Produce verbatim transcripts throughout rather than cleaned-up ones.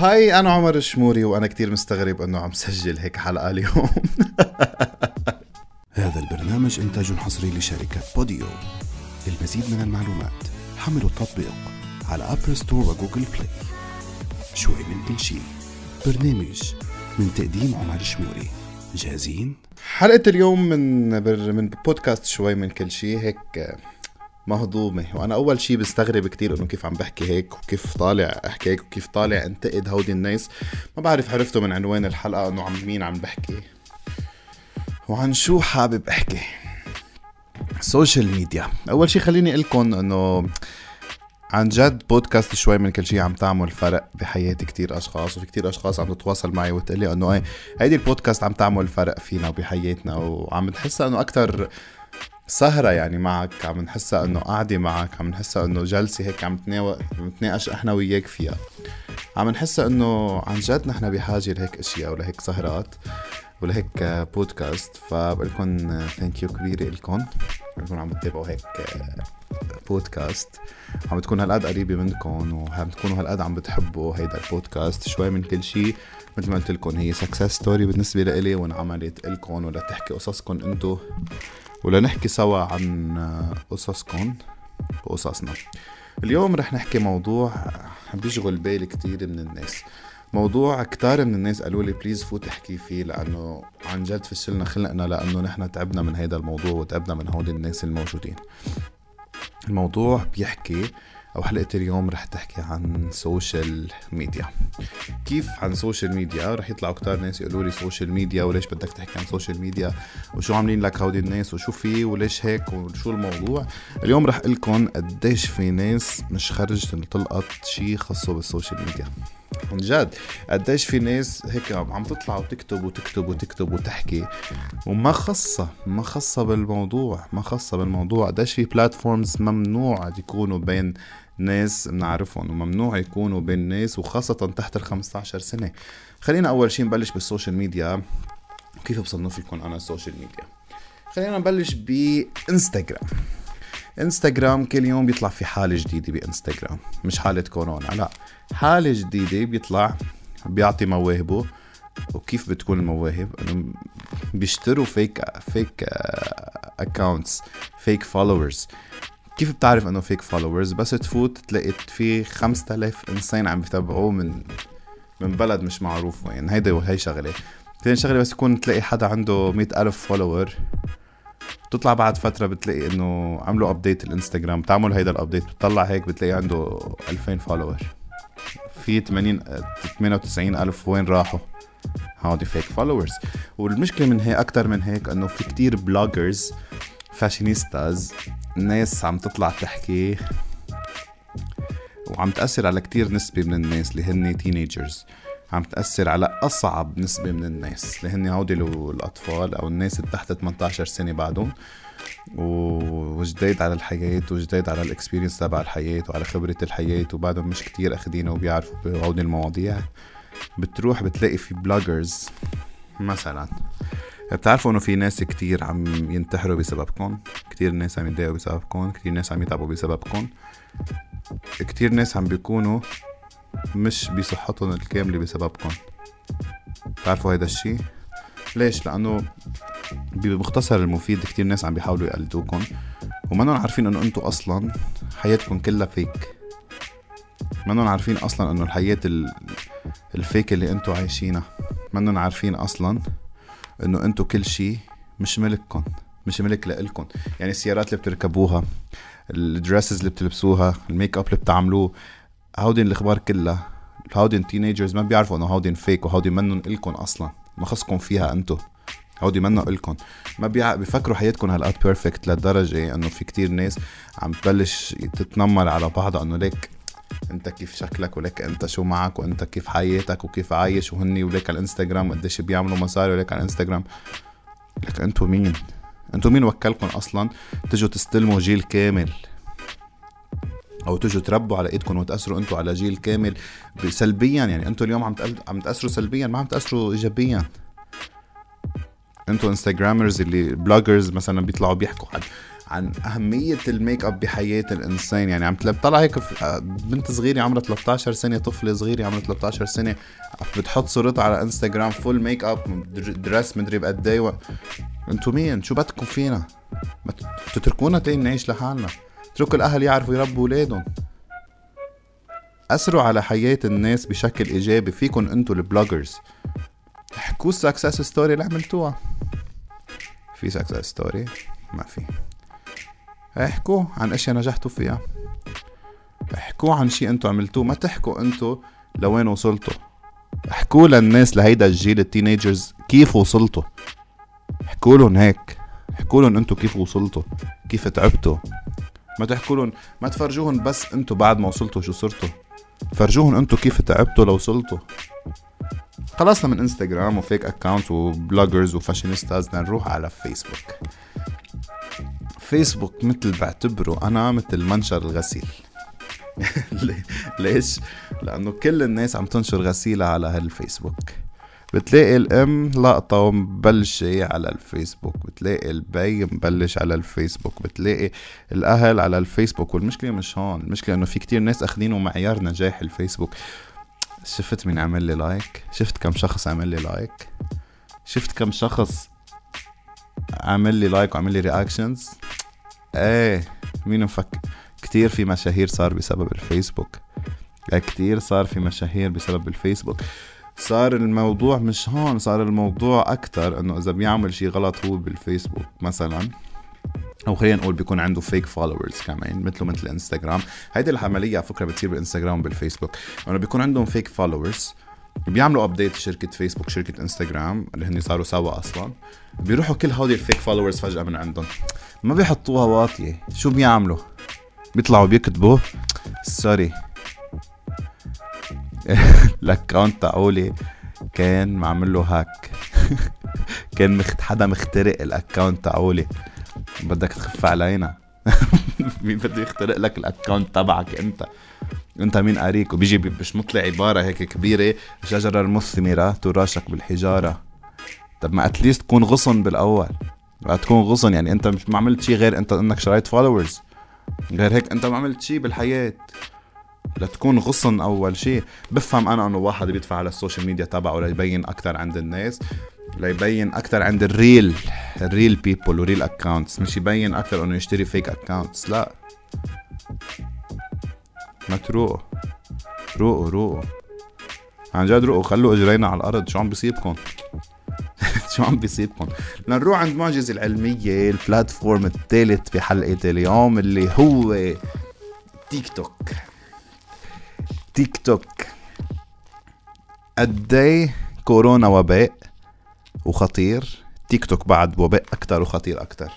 هاي أنا عمر الشموري، وأنا كتير مستغرب أنه عم سجل هيك حلقة اليوم. هذا البرنامج إنتاج حصري لشركة بوديو. للمزيد من المعلومات حملوا التطبيق على ابل ستور وجوجل بلاي. شوي من كل شيء، برنامج من تقديم عمر الشموري. جاهزين؟ حلقة اليوم من بر... من بودكاست شوي من كل شيء هيك مهضومة، وأنا أول شيء بستغرب كتير إنه كيف عم بحكي هيك، وكيف طالع أحكي هيك، وكيف طالع أنتقد هودي الناس. ما بعرف عرفتوا من عنوان الحلقة إنه عن مين عم بحكي وعن شو حابب أحكي. سوشيال ميديا. أول شيء خليني أقولكم إنه عن جد بودكاست شوي من كل شيء عم تعمل فرق بحياة كتير أشخاص، وفي كتير أشخاص عم تتواصل معي وتقلي إنه إيه هيدي البودكاست عم تعمل فرق فينا وبحياتنا، وعم تحس إنه أكتر سهرة يعني معك، عم نحسها انه قاعدة معك، عم نحسها انه جلسة هيك عم نتناقش احنا وياك فيها، عم نحسها انه عن جد نحن بحاجة لهيك اشياء ولهيك سهرات ولهيك بودكاست. فبقلكن ثانك يو كبيرة لكم انكم عم تتابعوا هيك بودكاست، عم تكون هالقد قريبة منكم، وعم تكونوا هالقد عم بتحبوا هيدا البودكاست. شوي من كل شيء مثل ما قلت لكم هي سكسس ستوري بالنسبة لإلي، وانعملت لكم ولا تحكي قصصكم انتو، ولا نحكي سوا عن قصصكم وقصصنا. اليوم رح نحكي موضوع بيشغل بالي كتير من الناس، موضوع كتار من الناس قالوا لي بليز فوت احكي فيه، لأنه عن جد فشلنا خلقنا، لأنه نحن تعبنا من هيدا الموضوع وتعبنا من هول الناس الموجودين. الموضوع بيحكي، أو حلقة اليوم رح تحكي عن سوشيال ميديا. كيف عن سوشيال ميديا؟ رح يطلعوا كتار ناس يقولوا لي سوشيال ميديا وليش بدك تحكي عن سوشيال ميديا، وشو عاملين لك هودي الناس، وشو فيه، وليش هيك، وشو الموضوع. اليوم رح قلكن قديش في ناس مش خرجت انطلقت شي خاصه بالسوشيال ميديا، عن جد قديش في ناس هيك عم تطلع وتكتب وتكتب وتكتب وتحكي وما خاصه ما خاصه بالموضوع ما خاصه بالموضوع قديش في بلاتفورمز ممنوع يكونوا بين ناس بنعرفهم، وممنوع يكونوا بين ناس، وخاصة تحت ال خمسة عشر سنة. خلينا أول شيء نبلش بالسوشيال ميديا، وكيف بصنف لكم أنا السوشيال ميديا. خلينا نبلش بإنستغرام. إنستغرام كل يوم بيطلع في حالة جديدة بإنستغرام، مش حالة كورونا، لا، حالة جديدة بيطلع بيعطي مواهبه. وكيف بتكون المواهب؟ بيشتروا فيك فيك أكاونتس، فيك فولورز. كيف بتعرف انه فيك فولورز؟ بس تفوت تلاقيت فيه خمسة آلاف انسان عم يتابعوه من من بلد مش معروف وين. يعني هيدا وهي شغله. ثاني شغله بس يكون تلاقي حدا عنده مئة ألف فولور، بتطلع بعد فتره بتلاقي انه عملوا ابديت الانستغرام، بتعمل هيدا الابديت بتطلع هيك بتلاقي عنده ألفين فولور، في ثمانين ثمانية وتسعين ألف وين راحوا؟ هودي فيك فولورز. والمشكله من هي اكتر من هيك انه في كتير بلوجرز، فاشينيستاز، ناس عم تطلع تحكي وعم تأثر على كتير نسبة من الناس اللي هن تينيجرز، عم تأثر على أصعب نسبة من الناس اللي هن هودي الأطفال أو الناس اللي تحت ثمانية عشر سنة بعدهم، وجديد على الحياة وجديد على الإكسبيرينس تبع الحياة وعلى خبرة الحياة، وبعدهم مش كتير أخدينه وبيعرفوا بهودي المواضيع. بتروح بتلاقي في بلوجرز مثلاً، بتعرفوا انه في ناس كتير عم ينتحروا بسببكم، كتير ناس عم يتضايقوا بسببكم، كتير ناس عم يتعبوا بسببكم، كتير ناس عم بيكونوا مش بصحتهم الكاملة بسببكم. بتعرفوا هيدا الشي ليش؟ لانه بمختصر المفيد كتير ناس عم بيحاولوا يقلدوكم، ومانهم عارفين انه انتو اصلا حياتكم كلها فيك، مانهم عارفين اصلا انه الحياة الفيك اللي انتو عايشينها، مانهم عارفين اصلا انه انتو كل شيء مش ملككم، مش ملك لإلكم. يعني السيارات اللي بتركبوها، الدريسز اللي بتلبسوها، الميك اب اللي بتعملوه، هودين الاخبار كلها، هودين تينيجرز ما بيعرفوا انه هودين فيك، وهودين منن إلكم اصلا، ما خصكم فيها انتو، هودي منن إلكم. ما بيفكروا حياتكم هالقد بيرفكت لدرجه انه في كتير ناس عم تبلش تتنمر على بعضها انه ليك انت كيف شكلك، ولك انت شو معك، وانت كيف حياتك، وكيف عايش، وهني ولك على الانستغرام قديش بيعملوا مصاري، ولك على الانستغرام. لك انتو مين؟ انتو مين وكلكم اصلا تجوا تستلموا جيل كامل، او تجوا تربوا على ايدكم وتأثروا انتو على جيل كامل سلبيا؟ يعني انتو اليوم عم عم تأثروا سلبيا، ما عم تأثروا ايجابيا. انتو انستغرامرز اللي بلوجرز مثلا بيطلعوا بيحكوا عن عن أهمية الميك أب بحياة الإنسان. يعني عم تطلع هيك بنت صغيرة عمرها ثلاثة عشر سنة، طفلة صغيرة عمرها ثلاثة عشر سنة بتحط صورتها على انستغرام فول ميك أب، درس مدري بقدي و... انتو مين؟ شو بدكم فينا؟ ما تتركونا تاني نعيش لحالنا، اتركوا الأهل يعرفوا يربوا ولادهم. أسروا على حياة الناس بشكل إيجابي، فيكن أنتو البلوجرز احكوا السكسس ستوري اللي عملتوها. في سكسس ستوري؟ ما في. احكوا عن اشياء نجحتوا فيها، احكوا عن شيء انتو عملتوه، ما تحكوا انتو لوين وصلتوا، احكوا للناس لهيدا الجيل التينيجرز كيف وصلتوا، احكوا لهم هيك، احكوا لهم انتو كيف وصلتوا، كيف تعبتوا. ما تحكوا لهم، ما تفرجوهم بس انتو بعد ما وصلتوا شو صرتوا، فرجوهم انتو كيف تعبتوا لو وصلتوا. خلصنا من انستغرام وفيك اكاونت وبلوجرز وفاشينيستاز، نروح على فيسبوك. فيسبوك مثل بعتبره أنا مثل منشر الغسيل. ليش؟ لأنه كل الناس عم تنشر غسيلة على هالفيسبوك. بتلاقي الأم لقطة ومبلشة على الفيسبوك، بتلاقي البي مبلش على الفيسبوك، بتلاقي الأهل على الفيسبوك. والمشكلة مش هون، المشكلة أنه في كتير ناس أخذينه معيار نجاح الفيسبوك. شفت مين عمل لي لايك؟ شفت كم شخص عمل لي لايك؟ شفت كم شخص عمل لي لايك وعمل لي رياكشنز؟ ايه مين مفكر؟ كتير في مشاهير صار بسبب الفيسبوك، كتير صار في مشاهير بسبب الفيسبوك. صار الموضوع مش هون، صار الموضوع اكتر انه اذا بيعمل شي غلط هو بالفيسبوك مثلا، او خلينا نقول بيكون عنده فيك فولورز كمان مثله مثل الانستغرام. هيدي العمليه على فكره بتصير بالانستغرام وبالفيسبوك، انه بيكون عندهم فيك فولورز، بيعملوا ابديت شركه فيسبوك شركه انستغرام اللي هن صاروا سوا اصلا، بيروحوا كل هودي الفيك فولورز فجاه من عندهم ما بيحطوها واطيه. شو بيعملوا؟ بيطلعوا بيكتبوا سوري الاكونت تاعولي كان معمل له هاك، كان مخت... حدا مخترق الاكونت تاعولي، بدك تخف علينا. مين بده يخترق لك الاكونت تبعك انت؟ انت مين قاريك؟ وبيجي بشمط لي عباره هيك كبيره، شجره المثمره تراشق بالحجاره. طب ما اتليست تكون غصن بالاول، تكون غصن يعني انت مش ما عملت شيء غير انت انك شريت فولورز، غير هيك انت ما عملت شيء بالحياه. لا تكون غصن اول شيء. بفهم انا انه واحد بيدفع على السوشيال ميديا تبعه ليبين اكثر عند الناس، ليبين اكثر عند الريل الريل بيبل وريل اكونتس، مش يبين اكثر انه يشتري فيك اكونتس. لا ما تروقوا، روقوا روقوا عن جد، روقوا، خلوا اجرينا على الارض. شو عم بيصيبكم؟ شو عم بيصيبكم؟ لنروح عند معجزة العلمية، البلاتفورم الثالث بحلقة اليوم اللي هو تيك توك. تيك توك قدي كورونا وباء وخطير، تيك توك بعد وباء اكتر وخطير اكتر.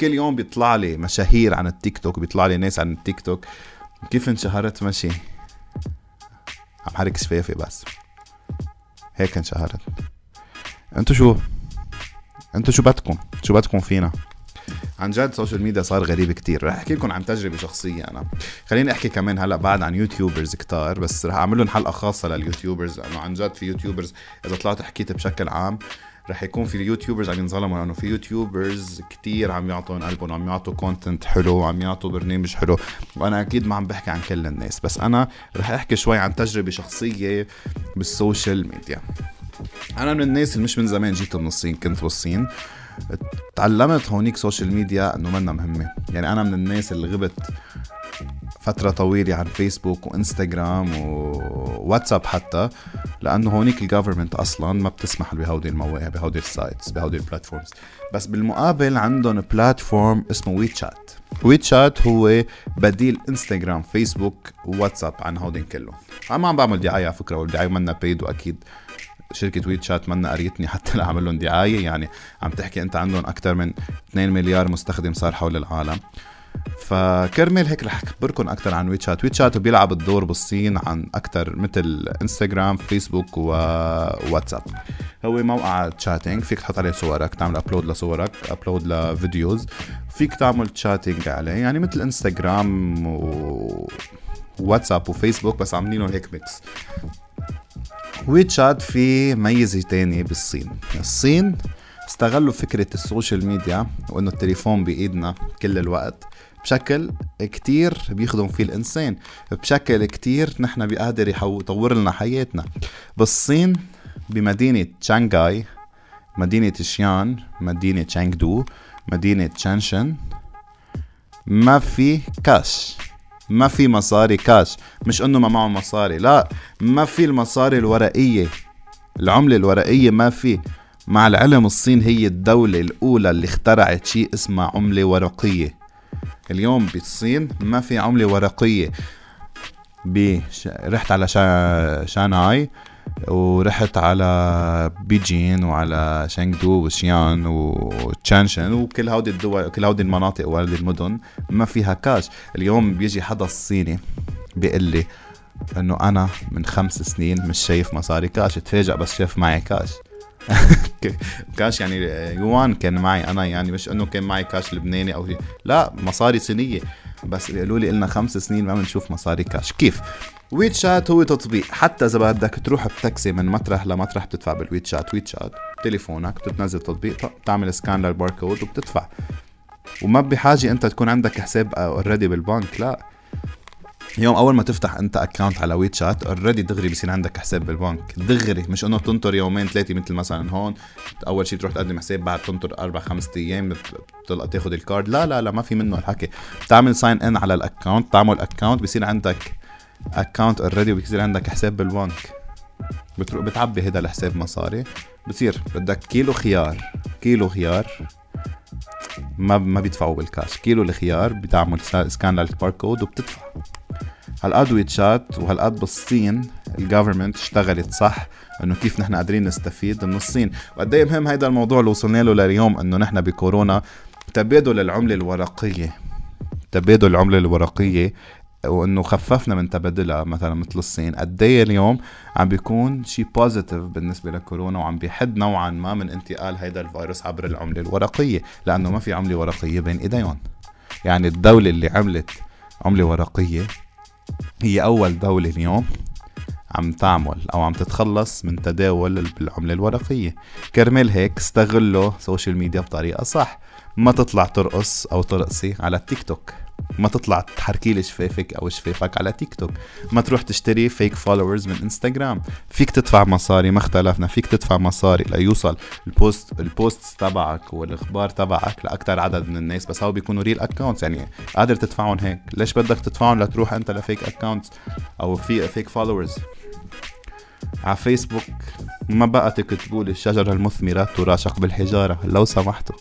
كل يوم بيطلع لي مشاهير عن التيك توك، بيطلع لي ناس عن التيك توك. كيف انشهرت؟ ماشي عم حرك شفافي بس هيك انشهرت. انتو شو انتو شو بدكم؟ شو بدكم فينا؟ عن جد السوشيال ميديا صار غريب كتير. رح احكي لكم عن تجربه شخصيه انا. خليني احكي كمان هلا بعد عن يوتيوبرز كتار، بس رح اعمل لهم حلقه خاصه لليوتيوبرز، لانه عن جد في يوتيوبرز اذا طلعت حكيت بشكل عام رح يكون في اليوتيوبرز عم ينظلموا، لانه في يوتيوبرز كتير عم يعطون قلبهم، عم يعطوا كونتنت حلو وعم يعطوا برنامج حلو. وانا اكيد ما عم بحكي عن كل الناس، بس انا رح احكي شوي عن تجربه شخصيه بالسوشيال ميديا. انا من الناس اللي مش من زمان جيت من الصين، كنت بالصين، تعلمت هونيك سوشيال ميديا انه منا مهمه. يعني انا من الناس اللي غبت فتره طويله عن فيسبوك وانستغرام وواتساب حتى، لانه هونيك الجوفرمنت اصلا ما بتسمح بهودي المواقع، بهودي السايتس، بهودي البلاتفورمز. بس بالمقابل عندهم بلاتفورم اسمه ويتشات. ويتشات هو بديل انستغرام فيسبوك وواتساب عن هودين كله. انا ما عم بعمل دعايه على فكره، والدعايه منا بيد، واكيد شركة ويتشات منا قريتني حتى لأعمل لهم دعاية. يعني عم تحكي انت عندهم اكتر من اثنين مليار مستخدم صار حول العالم. فكرمال هيك رح اخبركم اكتر عن ويتشات. ويتشات بيلعب الدور بالصين عن اكتر مثل انستغرام فيسبوك وواتساب. هو موقع تشاتينج، فيك تحط عليه صورك، تعمل ابلود لصورك، ابلود لفيديوز، فيك تعمل تشاتينج عليه، يعني مثل انستغرام وواتساب وفيسبوك بس عاملينه هيك ميكس. ويتشات في ميزة تانية بالصين، الصين استغلوا فكرة السوشيال ميديا وانه التليفون بايدنا كل الوقت بشكل كتير بيخدم فيه الانسان، بشكل كتير نحن بيقدر يطور لنا حياتنا. بالصين بمدينة شنغهاي، مدينة شيان، مدينة تشانغدو، مدينة تشانشن، ما في كاش، ما في مصاري كاش. مش انه ما معه مصاري، لا، ما في المصاري الورقية، العملة الورقية ما في. مع العلم الصين هي الدولة الأولى اللي اخترعت شيء اسمه عملة ورقية. اليوم بالصين ما في عملة ورقية. بش... رحت على شا... شانغهاي ورحت على بيجين وعلى شنغدو وشيان وتشانشن وكل هودي الدول وكل هودي المناطق وهذه المدن ما فيها كاش. اليوم بيجي حدا الصيني بيقول لي انه انا من خمس سنين مش شايف مصاري كاش، تفاجأ بس شايف معي كاش. كاش يعني يوان كان معي انا، يعني مش انه كان معي كاش لبناني او لا، مصاري صينية. بس قالوا لي قلنا خمس سنين ما بنشوف مصاري كاش. كيف؟ ويتشات هو تطبيق حتى اذا بدك تروح بتاكسي من مطرح لمطرح بتدفع بالويتشات. ويتشات تليفونك بتنزل تطبيق، بتعمل سكان للباركود وبتدفع، وما بحاجه انت تكون عندك حساب اوريدي بالبنك. لا، اليوم اول ما تفتح انت اكاونت على ويتشات اوريدي دغري بصير عندك حساب بالبنك دغري، مش انه تنطر يومين ثلاثه مثل مثلا هون. اول شيء تروح تقدم حساب، بعد تنطر اربع خمس ايام بتطلع تاخذ الكارد. لا لا لا، ما في منه الحكي. بتعمل ساين ان على الاكاونت، تعمل اكاونت، بصير عندك اكاونت اوريدي وبيصير عندك حساب بالبنك. بتروح بتعبي هذا الحساب مصاري، بصير بدك كيلو خيار، كيلو خيار ما ما بيدفعوا بالكاش، كيلو الخيار بتعمل سكان للباركود وبتدفع. هالقد ويتشات وهالقد بالصين الجوفرمنت اشتغلت صح، انه كيف نحن قادرين نستفيد من الصين. وقد ايه مهم هيدا الموضوع اللي وصلنا له لليوم، انه نحن بكورونا تبادل العمله الورقيه، تبادل العمله الورقيه، وانه خففنا من تبادلها مثلا مثل الصين. قد ايه اليوم عم بيكون شيء بوزيتيف بالنسبه لكورونا، وعم بيحد نوعا ما من انتقال هيدا الفيروس عبر العمله الورقيه، لانه ما في عمله ورقيه بين ايديهم. يعني الدوله اللي عملت عمله ورقيه هي اول دولة اليوم عم تعمل او عم تتخلص من تداول بالعملة الورقية. كرمال هيك استغلوا سوشيال ميديا بطريقة صح. ما تطلع ترقص او ترقصي على التيك توك، ما تطلع تحركي لشفافك او شفافك على تيك توك، ما تروح تشتري فيك فولورز من انستغرام. فيك تدفع مصاري، ما اختلفنا، فيك تدفع مصاري ليوصل البوست البوست تبعك والاخبار تبعك لاكثر عدد من الناس، بس هو بيكونوا ريل اكونتس، يعني قادر تدفعهم. هيك ليش بدك تدفعهم لتروح انت لفيك اكونتس او في فيك فولورز على فيسبوك؟ ما بقى تكتبوا لي الشجرة المثمرة تراشق بالحجارة لو سمحتوا.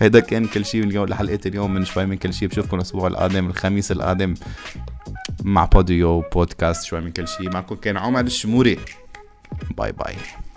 هيدا كان كل شيء اليوم لحلقة اليوم من شوي من كل شيء. بشوفكم الأسبوع القادم الخميس القادم مع بوديو بودكاست شوي من كل شيء. معكم كان عمر الشموري. باي باي.